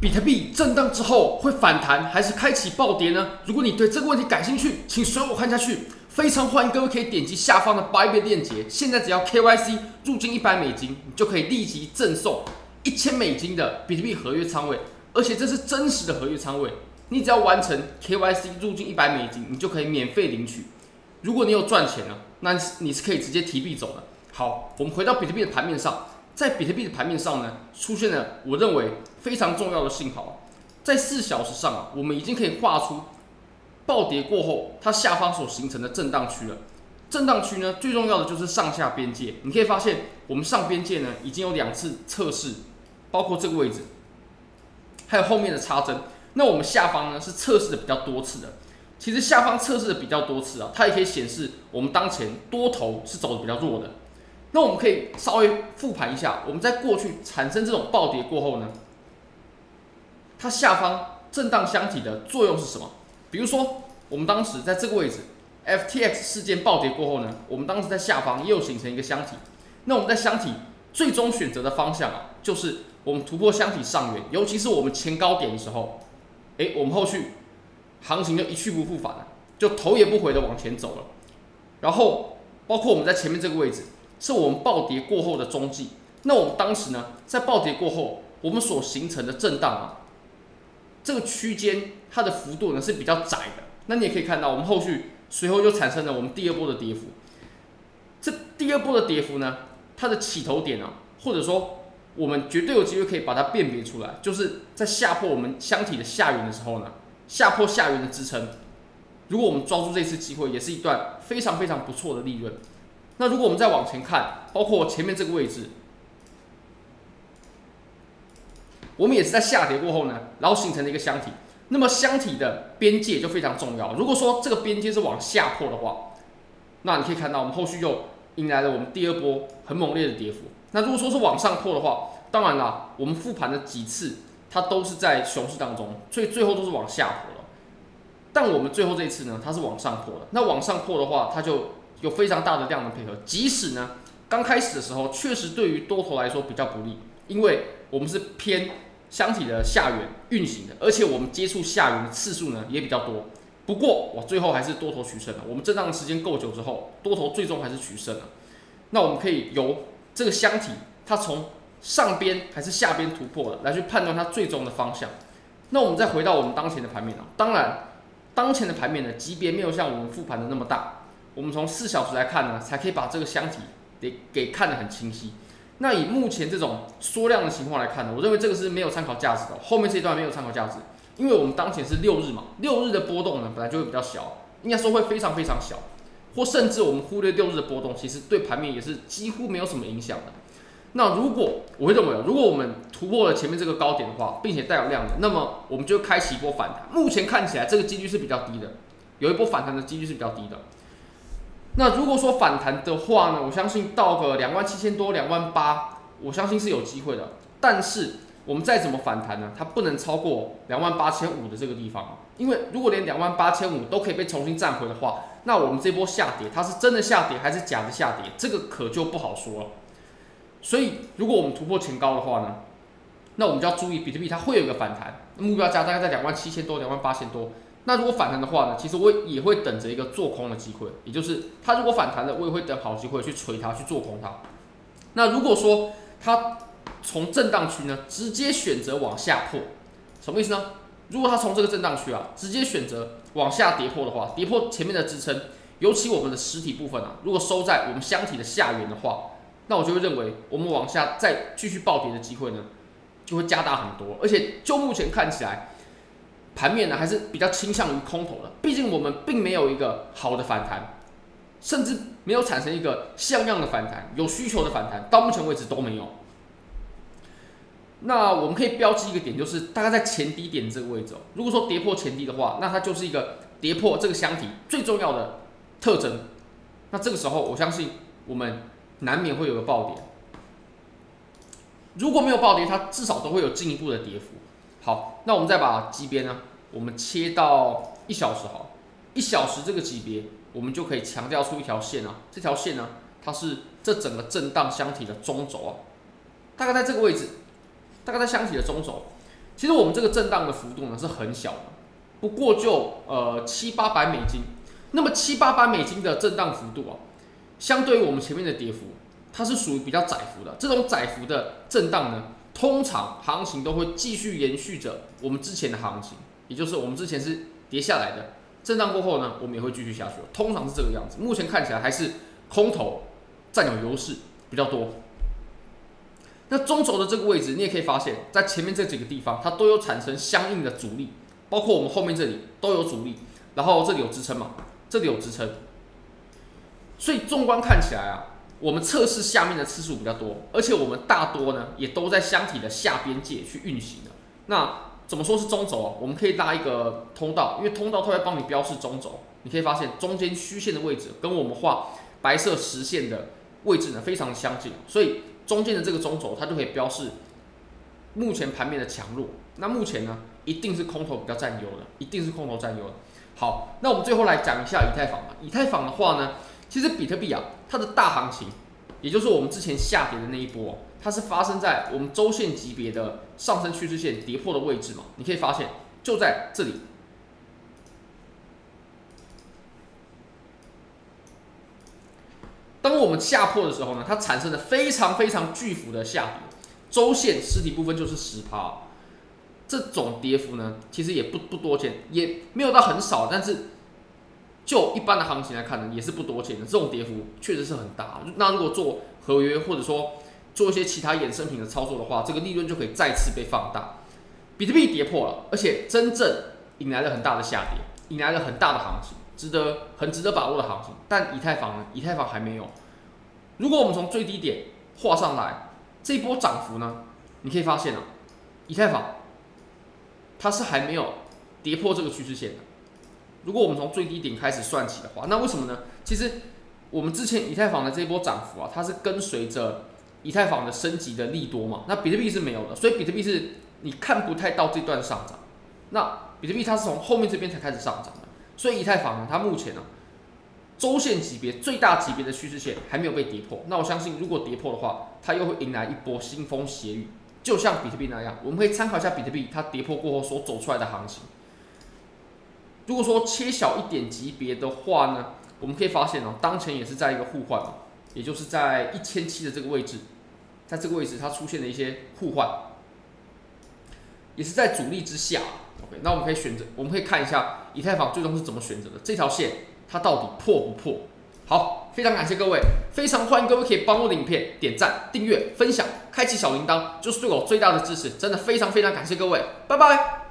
比特币震荡之后会反弹还是开启暴跌呢？如果你对这个问题感兴趣，请随我看下去。非常欢迎各位可以点击下方的 Buyback 链接，现在只要 KYC 入金$100，你就可以立即赠送$1000的比特币合约仓位，而且这是真实的合约仓位。你只要完成 KYC 入金$100，你就可以免费领取。如果你有赚钱了，那你是可以直接提币走的。好，我们回到比特币的盘面上。在比特币的盘面上呢，出现了我认为非常重要的信号。在4小时上啊，我们已经可以画出暴跌过后它下方所形成的震荡区了。震荡区呢，最重要的就是上下边界。你可以发现，我们上边界呢已经有2次测试，包括这个位置，还有后面的插针。那我们下方呢是测试的比较多次的。其实下方测试的比较多次啊，它也可以显示我们当前多头是走的比较弱的。那我们可以稍微复盘一下，我们在过去产生这种暴跌过后呢，它下方震荡箱体的作用是什么？比如说，我们当时在这个位置 ，FTX 事件暴跌过后呢，我们当时在下方也有形成一个箱体。那我们在箱体最终选择的方向啊，就是我们突破箱体上缘，尤其是我们前高点的时候，我们后续行情就一去不复返了，就头也不回的往前走了。然后包括我们在前面这个位置，是我们暴跌过后的踪迹。那我们当时呢，在暴跌过后，我们所形成的震荡啊，这个区间它的幅度呢是比较窄的。那你也可以看到，我们后续随后就产生了我们第二波的跌幅。这第二波的跌幅呢，它的起头点啊，或者说我们绝对有机会可以把它辨别出来，就是在下破我们箱体的下缘的时候呢，下破下缘的支撑。如果我们抓住这次机会，也是一段非常非常不错的利润。那如果我们再往前看，包括前面这个位置，我们也是在下跌过后呢，然后形成了一个箱体。那么箱体的边界就非常重要。如果说这个边界是往下破的话，那你可以看到我们后续又迎来了我们第二波很猛烈的跌幅。那如果说是往上破的话，当然啦，我们复盘的几次它都是在熊市当中，所以最后都是往下破了。但我们最后这一次呢，它是往上破的。那往上破的话，它就有非常大的量能配合，即使呢刚开始的时候确实对于多头来说比较不利，因为我们是偏箱体的下缘运行的，而且我们接触下缘的次数呢也比较多。不过我最后还是多头取胜了。我们震荡的时间够久之后，多头最终还是取胜了。那我们可以由这个箱体它从上边还是下边突破了来去判断它最终的方向。那我们再回到我们当前的盘面啊，当然当前的盘面的级别没有像我们复盘的那么大。我们从4小时来看呢，才可以把这个箱体给看得很清晰。那以目前这种缩量的情况来看呢，我认为这个是没有参考价值的，后面这一段没有参考价值，因为我们当前是6日嘛，6日的波动呢本来就会比较小，应该说会非常非常小，或甚至我们忽略6日的波动，其实对盘面也是几乎没有什么影响的。那如果我会认为，如果我们突破了前面这个高点的话，并且带有量能，那么我们就开启一波反弹。目前看起来这个几率是比较低的，有一波反弹的几率是比较低的。那如果说反弹的话呢，我相信到个27000多、28000，我相信是有机会的。但是我们再怎么反弹呢，它不能超过28500的这个地方啊，因为如果连28500都可以被重新站回的话，那我们这波下跌它是真的下跌还是假的下跌，这个可就不好说了。所以如果我们突破前高的话呢，那我们就要注意比特币它会有一个反弹，目标价大概在27000多、28000多。那如果反弹的话呢，其实我也会等着一个做空的机会，也就是它如果反弹了，我也会等好机会去锤它，去做空它。那如果说它从震荡区呢直接选择往下破，什么意思呢？如果它从这个震荡区啊直接选择往下跌破的话，跌破前面的支撑，尤其我们的实体部分啊，如果收在我们箱体的下缘的话，那我就会认为我们往下再继续暴跌的机会呢就会加大很多。而且就目前看起来，盘面呢还是比较倾向于空头的，毕竟我们并没有一个好的反弹，甚至没有产生一个像样的反弹，有需求的反弹，到目前为止都没有。那我们可以标记一个点，就是大概在前低点这个位置哦。如果说跌破前低的话，那它就是一个跌破这个箱体最重要的特征。那这个时候，我相信我们难免会有个暴跌。如果没有暴跌，它至少都会有进一步的跌幅。好，那我们再把级别呢，我们切到1小时好，1小时这个级别，我们就可以强调出一条线啊，这条线呢，它是这整个震荡箱体的中轴啊，大概在这个位置，大概在箱体的中轴。其实我们这个震荡的幅度呢是很小的，不过就700-800美金。那么700-800美金的震荡幅度啊，相对于我们前面的跌幅，它是属于比较窄幅的。这种窄幅的震荡呢，通常行情都会继续延续着我们之前的行情，也就是我们之前是跌下来的，震荡过后呢，我们也会继续下去，通常是这个样子。目前看起来还是空头占有优势比较多。那中轴的这个位置，你也可以发现，在前面这几个地方，它都有产生相应的阻力，包括我们后面这里都有阻力，然后这里有支撑嘛，这里有支撑，所以纵观看起来啊，我们测试下面的次数比较多，而且我们大多呢也都在箱体的下边界去运行的。那怎么说是中轴啊？我们可以拉一个通道，因为通道它会帮你标示中轴，你可以发现中间虚线的位置跟我们画白色实线的位置呢非常相近，所以中间的这个中轴它就可以标示目前盘面的强弱。那目前呢一定是空头比较占优的，一定是空头占优的。好，那我们最后来讲一下以太坊吧。以太坊的话呢，其实比特币啊，它的大行情，也就是我们之前下跌的那一波，它是发生在我们周线级别的上升趋势线跌破的位置嘛。你可以发现就在这里，当我们下破的时候呢，它产生了非常非常巨幅的下跌，周线实体部分就是 10%。这种跌幅呢，其实也不多见，也没有到很少，但是就一般的行情来看呢，也是不多见的。这种跌幅确实是很大。那如果做合约或者说做一些其他衍生品的操作的话，这个利润就可以再次被放大。比特币跌破了，而且真正引来了很大的下跌，引来了很大的行情，很值得把握的行情。但以太坊呢？以太坊还没有。如果我们从最低点画上来，这一波涨幅呢，你可以发现啊，以太坊它是还没有跌破这个趋势线的。如果我们从最低点开始算起的话，那为什么呢？其实我们之前以太坊的这一波涨幅啊，它是跟随着以太坊的升级的利多嘛。那比特币是没有的，所以比特币是你看不太到这段上涨。那比特币它是从后面这边才开始上涨的，所以以太坊呢，它目前呢、周线级别最大级别的趋势线还没有被跌破。那我相信，如果跌破的话，它又会迎来一波腥风血雨。就像比特币那样，我们可以参考一下比特币它跌破过后所走出来的行情。如果说切小一点级别的话呢，我们可以发现哦，当前也是在一个互换嘛，也就是在1700的这个位置，在这个位置它出现了一些互换，也是在阻力之下。OK， 那我们可以看一下以太坊最终是怎么选择的，这条线它到底破不破？好，非常感谢各位，非常欢迎各位可以帮我的影片点赞、订阅、分享、开启小铃铛，就是对我最大的支持，真的非常非常感谢各位，拜拜。